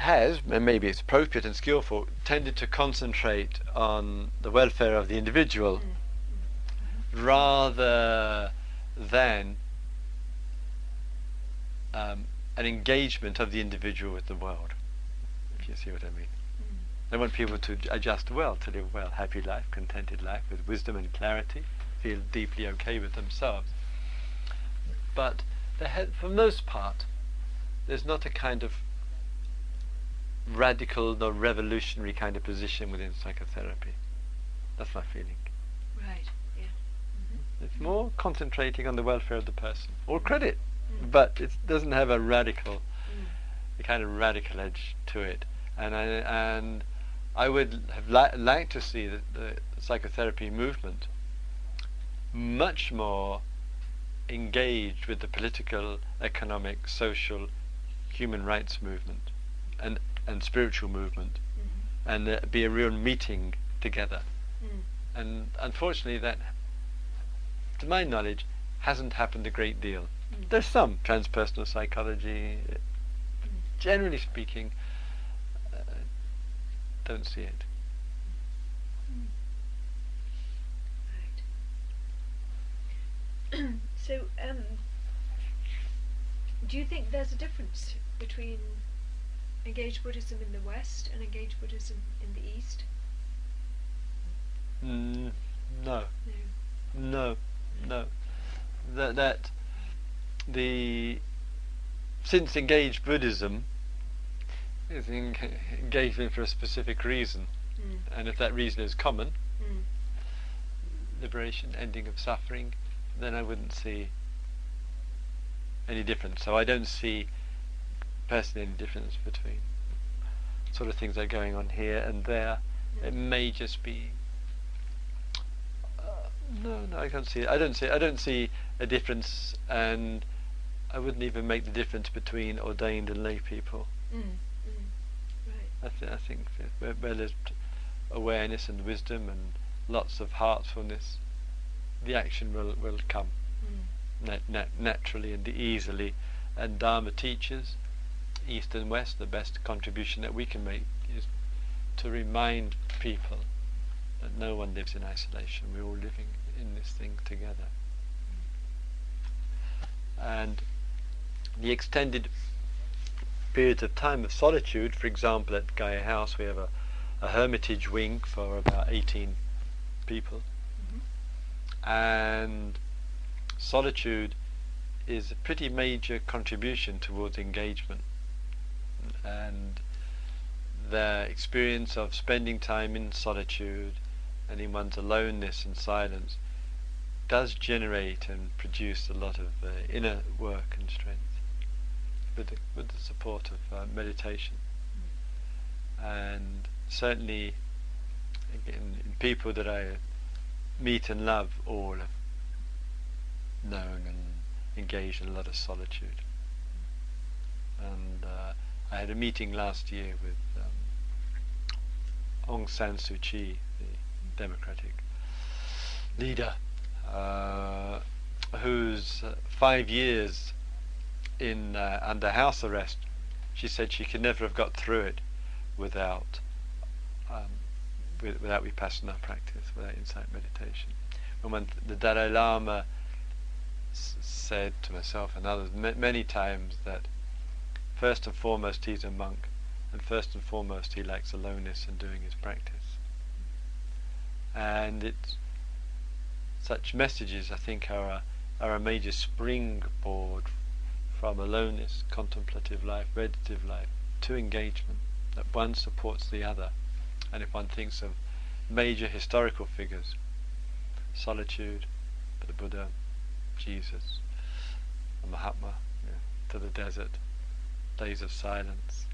has, and maybe it's appropriate and skillful, tended to concentrate on the welfare of the individual rather than an engagement of the individual with the world, if you see what I mean. They want people to adjust well, to live well, happy life, contented life, with wisdom and clarity, feel deeply okay with themselves. But for the most part, there's not a kind of radical, nor revolutionary kind of position within psychotherapy. That's my feeling. Right, yeah. Mm-hmm. It's more concentrating on the welfare of the person. All credit, but it doesn't have a radical, a kind of radical edge to it. And I would have liked to see the psychotherapy movement much more engaged with the political, economic, social, human rights movement and spiritual movement, and be a real meeting together. And unfortunately that, to my knowledge, hasn't happened a great deal. There's some transpersonal psychology, generally speaking, don't see it. Right. So, do you think there's a difference between engaged Buddhism in the West and engaged Buddhism in the East? No. Since engaged Buddhism is engagement for a specific reason, and if that reason is common, liberation, ending of suffering, then I wouldn't see any difference. So I don't see personally any difference between sort of things that are going on here and there. It may just be I can't see it. I don't see a difference, and I wouldn't even make the difference between ordained and lay people. I think where there's awareness and wisdom and lots of heartfulness, the action will come naturally and easily. And Dharma teachers, East and West, the best contribution that we can make is to remind people that no one lives in isolation. We're all living in this thing together. And the extended periods of time of solitude, for example, at Gaia House we have a hermitage wing for about 18 people, and solitude is a pretty major contribution towards engagement, and the experience of spending time in solitude and in one's aloneness and silence does generate and produce a lot of inner work and strength, with the support of meditation. And certainly again, people that I meet and love all have known and engaged in a lot of solitude. And I had a meeting last year with Aung San Suu Kyi, the democratic leader, who's 5 years in under house arrest. She said she could never have got through it without vipassana practice, without insight meditation. And when the Dalai Lama said to myself and others many times that first and foremost he's a monk, and first and foremost he lacks aloneness in doing his practice. And it's such messages, I think, are a major springboard from aloneness, contemplative life, meditative life, to engagement, that one supports the other. And if one thinks of major historical figures, solitude, the Buddha, Jesus, the Mahatma, to the desert, days of silence,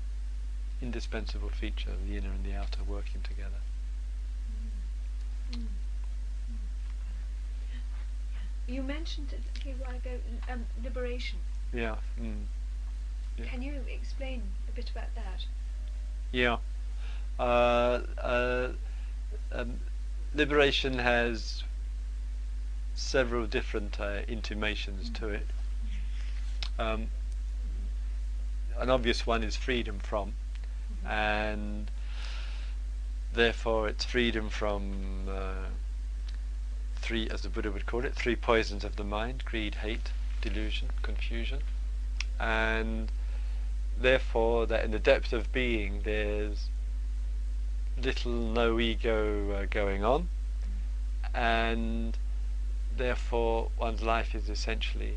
indispensable feature of the inner and the outer working together. You mentioned a few while ago liberation. Yeah. Can you explain a bit about that? Yeah. Liberation has several different intimations to it. An obvious one is freedom from, and therefore it's freedom from three, as the Buddha would call it, three poisons of the mind: greed, hate, delusion, confusion. And therefore that in the depth of being there's little, no ego going on, and therefore one's life is essentially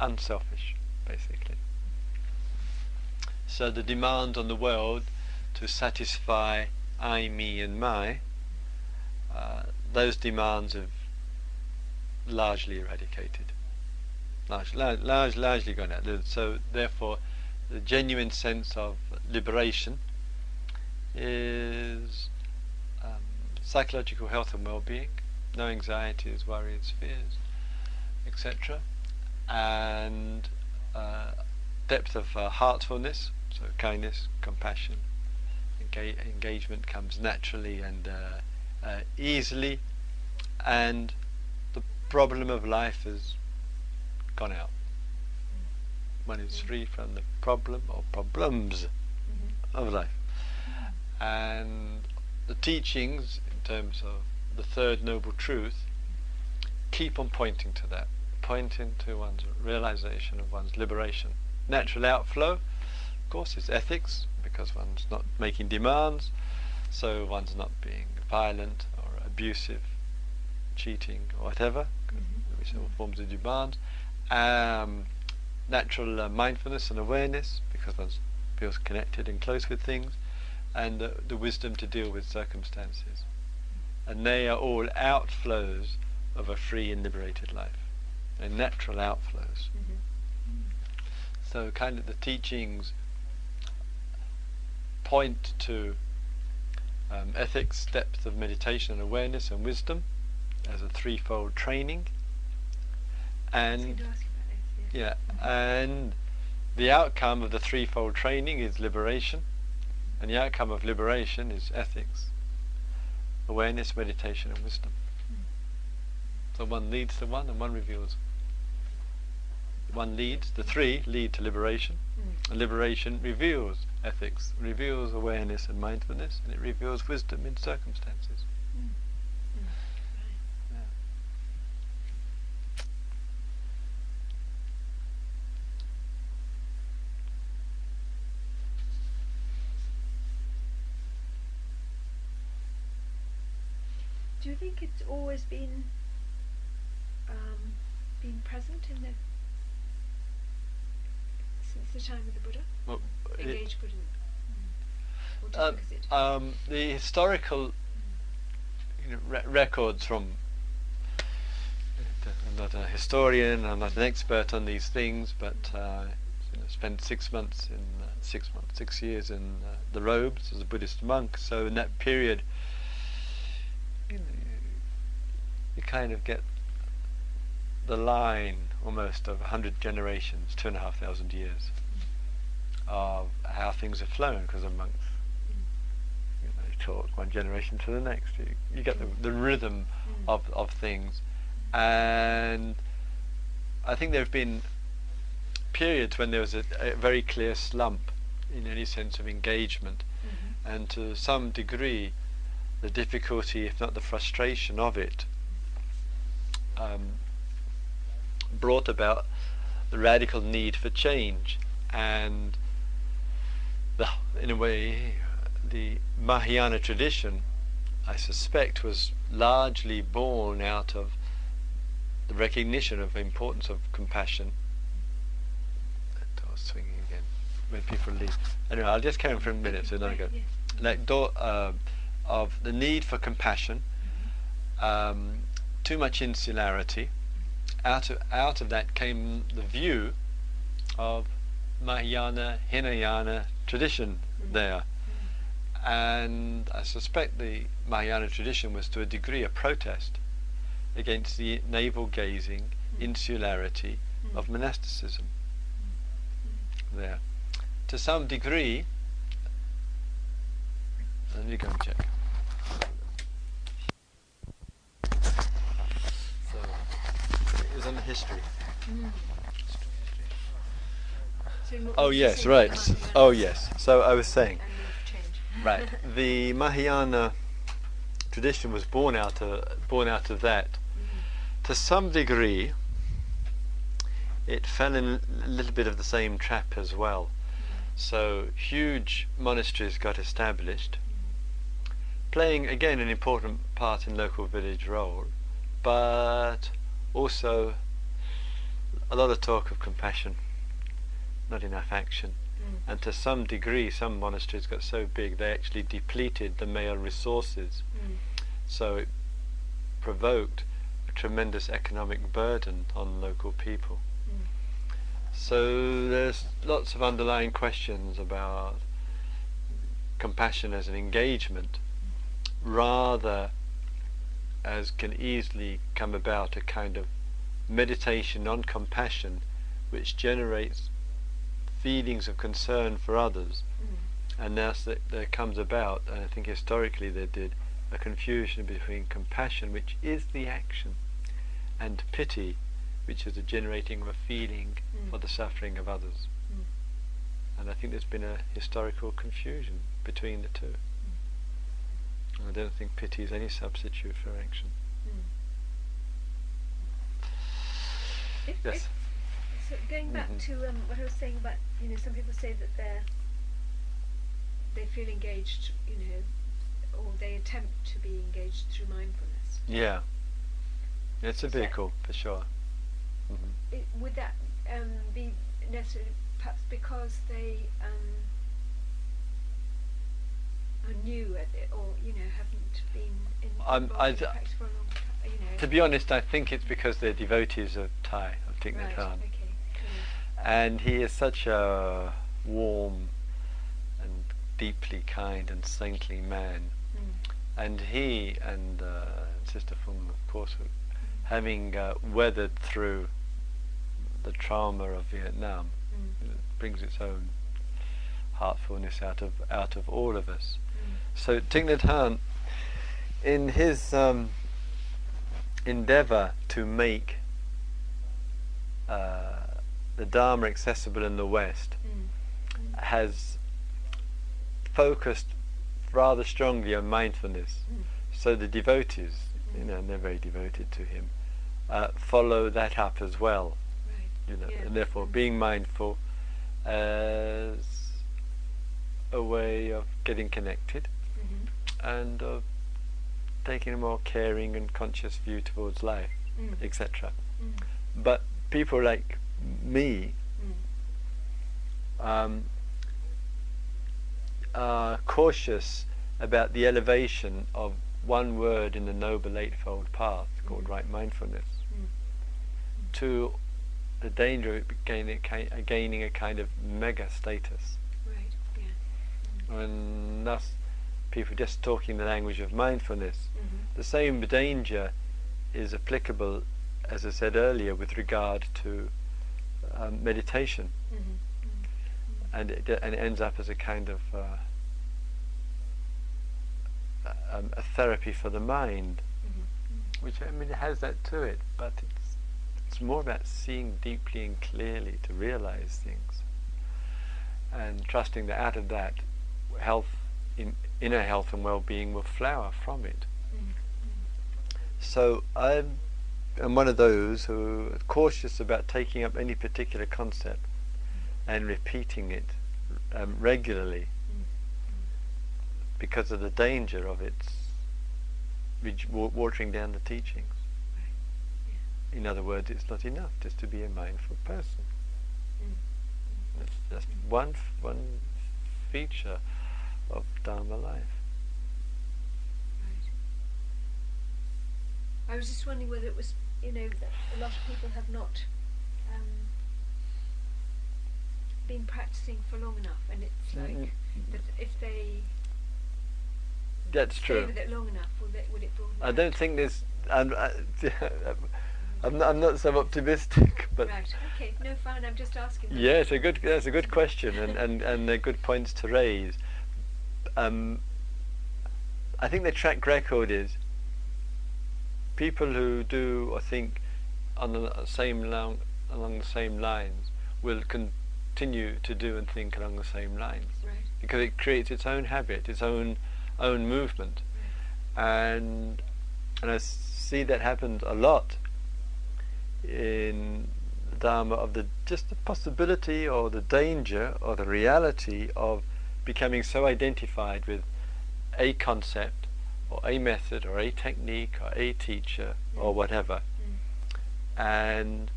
unselfish, basically. So the demand on the world to satisfy I, me and my, those demands have largely eradicated, largely gone out. So therefore the genuine sense of liberation is psychological health and well-being, no anxieties, worries, fears, etc., and depth of heartfulness, so kindness, compassion, engagement comes naturally and easily, and the problem of life has gone out. One is free from the problem or problems of life. And the teachings, in terms of the Third Noble Truth, keep on pointing to that, pointing to one's realization of one's liberation. Natural outflow, of course, is ethics, because one's not making demands, so one's not being violent or abusive, cheating or whatever, which all forms of demand. Natural mindfulness and awareness, because one feels connected and close with things, and the wisdom to deal with circumstances. And they are all outflows of a free and liberated life. They're natural outflows. So kind of the teachings point to ethics, depth of meditation and awareness and wisdom as a threefold training, and and the outcome of the threefold training is liberation, and the outcome of liberation is ethics, awareness, meditation and wisdom. So one leads the one and one reveals. One leads, the three lead to liberation, and liberation reveals ethics, reveals awareness and mindfulness, and it reveals wisdom in circumstances. Do you think it's always been present in the since the time of the Buddha? Well, engaged Buddhism. The historical records from. I'm not a historian. I'm not an expert on these things, but I spent 6 months in 6 years in the robes as a Buddhist monk. So in that period, you kind of get the line almost of 100 generations, 2,500 years of how things have flown, because of monks, they talk one generation to the next. You get the rhythm of things, and I think there have been periods when there was a very clear slump in any sense of engagement, and to some degree the difficulty, if not the frustration of it, brought about the radical need for change, and in a way the Mahayana tradition, I suspect, was largely born out of the recognition of the importance of compassion. That door's swinging again when people leave. Anyway, I'll just carry on for a minute, so then I go. Like door of the need for compassion, too much insularity. Out of that came the view of Mahayana, Hinayana tradition there. And I suspect the Mahayana tradition was to a degree a protest against the navel-gazing insularity of monasticism there. To some degree, let me go and check. On the history. Oh yes, right. Oh yes. So I was saying, right, the Mahayana tradition was born out of that. To some degree, it fell in a little bit of the same trap as well. So huge monasteries got established, playing again an important part in local village role, but also a lot of talk of compassion, not enough action. And to some degree, some monasteries got so big they actually depleted the male resources. So it provoked a tremendous economic burden on local people. So there's lots of underlying questions about compassion as an engagement, rather as can easily come about a kind of meditation on compassion which generates feelings of concern for others. And now there comes about, and I think historically there did, a confusion between compassion, which is the action, and pity, which is the generating of a feeling for the suffering of others. And I think there's been a historical confusion between the two. I don't think pity is any substitute for action. Yes. So going back to what I was saying about, you know, some people say that they feel engaged, you know, or they attempt to be engaged through mindfulness. Yeah. It's a vehicle, for sure. Would that be necessary, perhaps because they are new at it, or, you know, haven't been in the practice for a long time? You know. To be honest, I think it's because they're devotees of Thai, of Thich Nhat Hanh. And he is such a warm and deeply kind and saintly man. And he and Sister Fung, of course, were having weathered through the trauma of Vietnam, it brings its own heartfulness out of all of us. So Thich Nhat Hanh, in his endeavour to make the Dharma accessible in the West, has focused rather strongly on mindfulness. So the devotees, you know, and they're very devoted to him, follow that up as well. You know, and therefore being mindful as a way of getting connected and of taking a more caring and conscious view towards life, etc. But people like me are cautious about the elevation of one word in the Noble Eightfold Path called right mindfulness to the danger of it gaining a kind of mega status. And thus people just talking the language of mindfulness. The same danger is applicable, as I said earlier, with regard to meditation. And it ends up as a kind of a therapy for the mind, which, I mean, it has that to it, but it's more about seeing deeply and clearly to realize things, and trusting that out of that, health, inner health and well-being will flower from it. So I'm one of those who are cautious about taking up any particular concept and repeating it regularly, because of the danger of its watering down the teachings. In other words, it's not enough just to be a mindful person. That's one feature of Dharma life. I was just wondering whether it was, you know, that a lot of people have not been practicing for long enough, and it's like that if they stay with it long enough, will it broaden? I don't think there's. I'm not so optimistic, but right. Okay, no, fine. I'm just asking. Yeah, that's a good question, and they're good points to raise. I think the track record is people who do, I think, along the same lines will continue to do and think along the same lines, right. Because it creates its own habit, its own movement, right. And I see that happens a lot in the Dharma, of just the possibility or the danger or the reality of becoming so identified with a concept or a method or a technique or a teacher, yeah. or whatever, yeah. and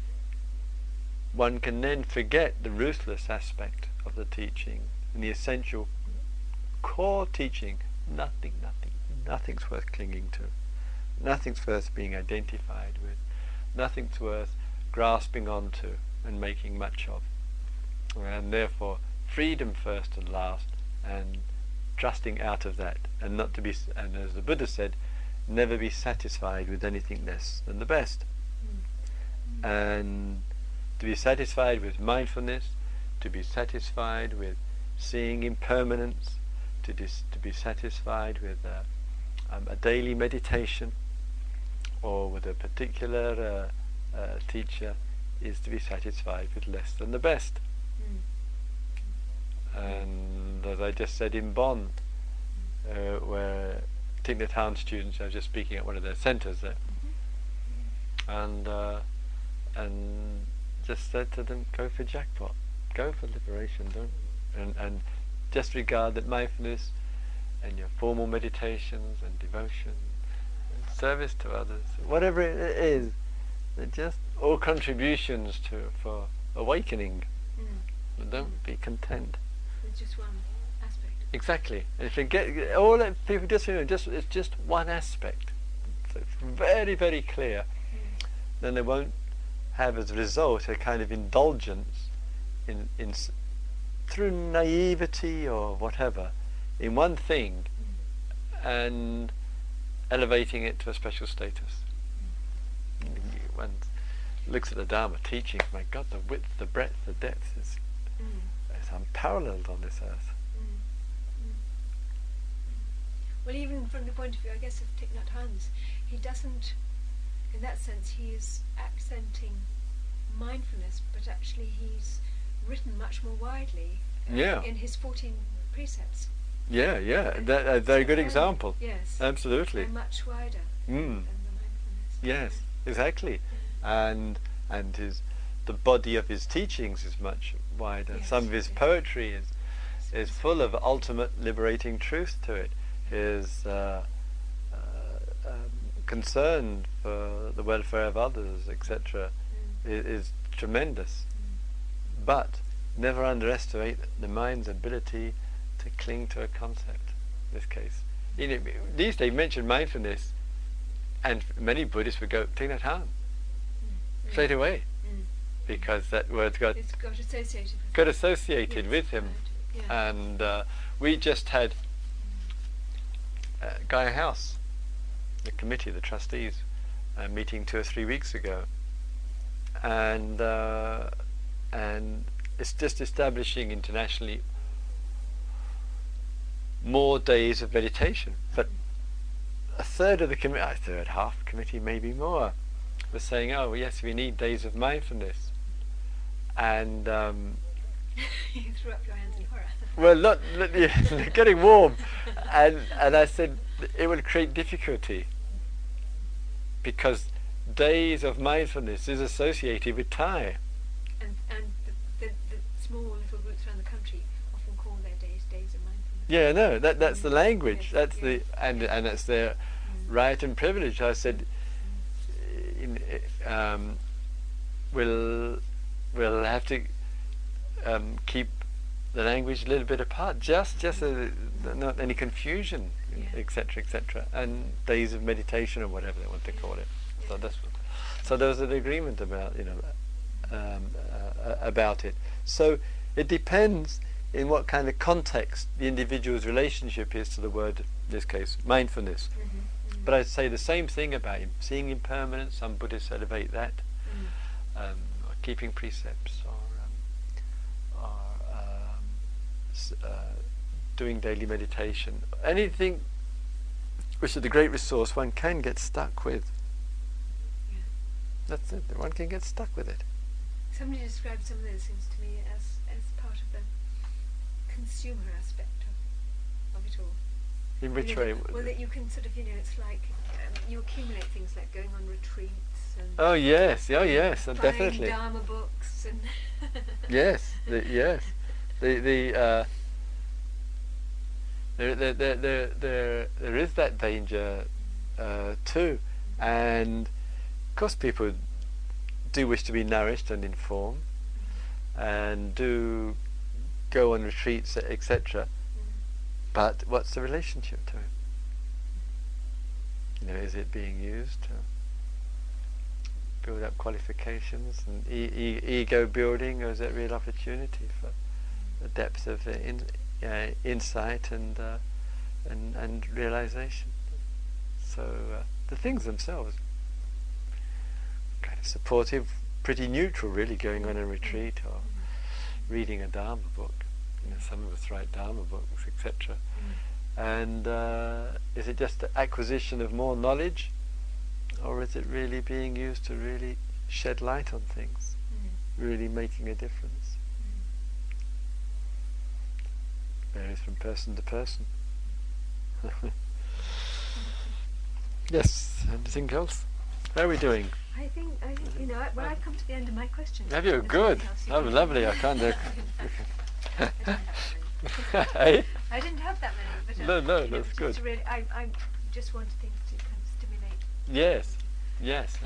one can then forget the ruthless aspect of the teaching and the essential core teaching. Nothing's worth clinging to, nothing's worth being identified with, nothing's worth grasping onto and making much of, and therefore freedom first and last, and trusting out of that, and not to be, and as the Buddha said, never be satisfied with anything less than the best. Mm. And to be satisfied with mindfulness, to be satisfied with seeing impermanence, to be satisfied with a daily meditation or with a particular teacher, is to be satisfied with less than the best. Mm. And as I just said in Bonn, where Thich Nhat Hanh students are just speaking at one of their centres there, and just said to them, go for jackpot, go for liberation, and just regard that mindfulness and your formal meditations and devotion, and service to others, whatever it is, they're just all contributions for awakening. But don't be content. It's just one aspect. Exactly. And if you get all that, people just remember, it's just one aspect. So it's very, very clear. Mm. Then they won't have as a result a kind of indulgence in through naivety or whatever in one thing, and elevating it to a special status. Mm. One looks at the Dharma teaching. My God, the width, the breadth, the depth is. Unparalleled on this earth. Mm. Mm. Well, even from the point of view, I guess, of Thich Nhat Hanh's, he doesn't, in that sense, he is accenting mindfulness, but actually he's written much more widely in his 14 precepts. Yeah, yeah, that's a very good example. Yes. Absolutely. And much wider than the mindfulness. Yes, exactly. Yeah. And the body of his teachings is much wider. Yes, some of his poetry is full of ultimate liberating truth to it. His concern for the welfare of others, etc., is tremendous. Mm. But never underestimate the mind's ability to cling to a concept. In this case, these days mention mindfulness, and many Buddhists would go Thich Nhat Hanh straight away. Because that word's got associated with, him. Yeah. And we just had Gaia House, the committee, the trustees, meeting 2 or 3 weeks ago, and it's just establishing internationally more days of meditation. But a third of the committee, a third, half the committee, maybe more, was saying, oh well, yes, we need days of mindfulness. And you threw up your hands in horror. Well, not getting warm, and I said it would create difficulty, because days of mindfulness is associated with time. And the small little groups around the country often call their days of mindfulness. Yeah, no, that's the language. Yes, that's the and that's their right and privilege. I said, we'll have to keep the language a little bit apart, just so not any confusion, etc., etc., and days of meditation or whatever they want to call it. So that's so there was an agreement about about it. So it depends in what kind of context the individual's relationship is to the word, in this case, mindfulness. But I'd say the same thing about seeing impermanence. Some Buddhists elevate that, or keeping precepts, or doing daily meditation. Anything which is a great resource, one can get stuck with. Yeah. That's it. One can get stuck with it. Somebody described some of those things to me as consumer aspect of it all. In which way? Well, that you can sort of, it's like you accumulate things like going on retreats. And oh yes, and definitely. Dharma books and. There is that danger too, and of course people do wish to be nourished and informed, and do go on retreats, etc. But what's the relationship to it? Is it being used to build up qualifications and ego building, or is it a real opportunity for the depth of insight and realization? So the things themselves, kind of supportive, pretty neutral, really. Going on a retreat or reading a Dharma book. Some of us write Dharma books, etc. And is it just the acquisition of more knowledge, or is it really being used to really shed light on things, really making a difference? Varies from person to person. Yes, anything else? How are we doing? I think well, I've come to the end of my question. Have you? Good. Oh, lovely. I can't do. I didn't have that many, but no, that's good. Really, I just wanted things to kind of stimulate. Yes, yes.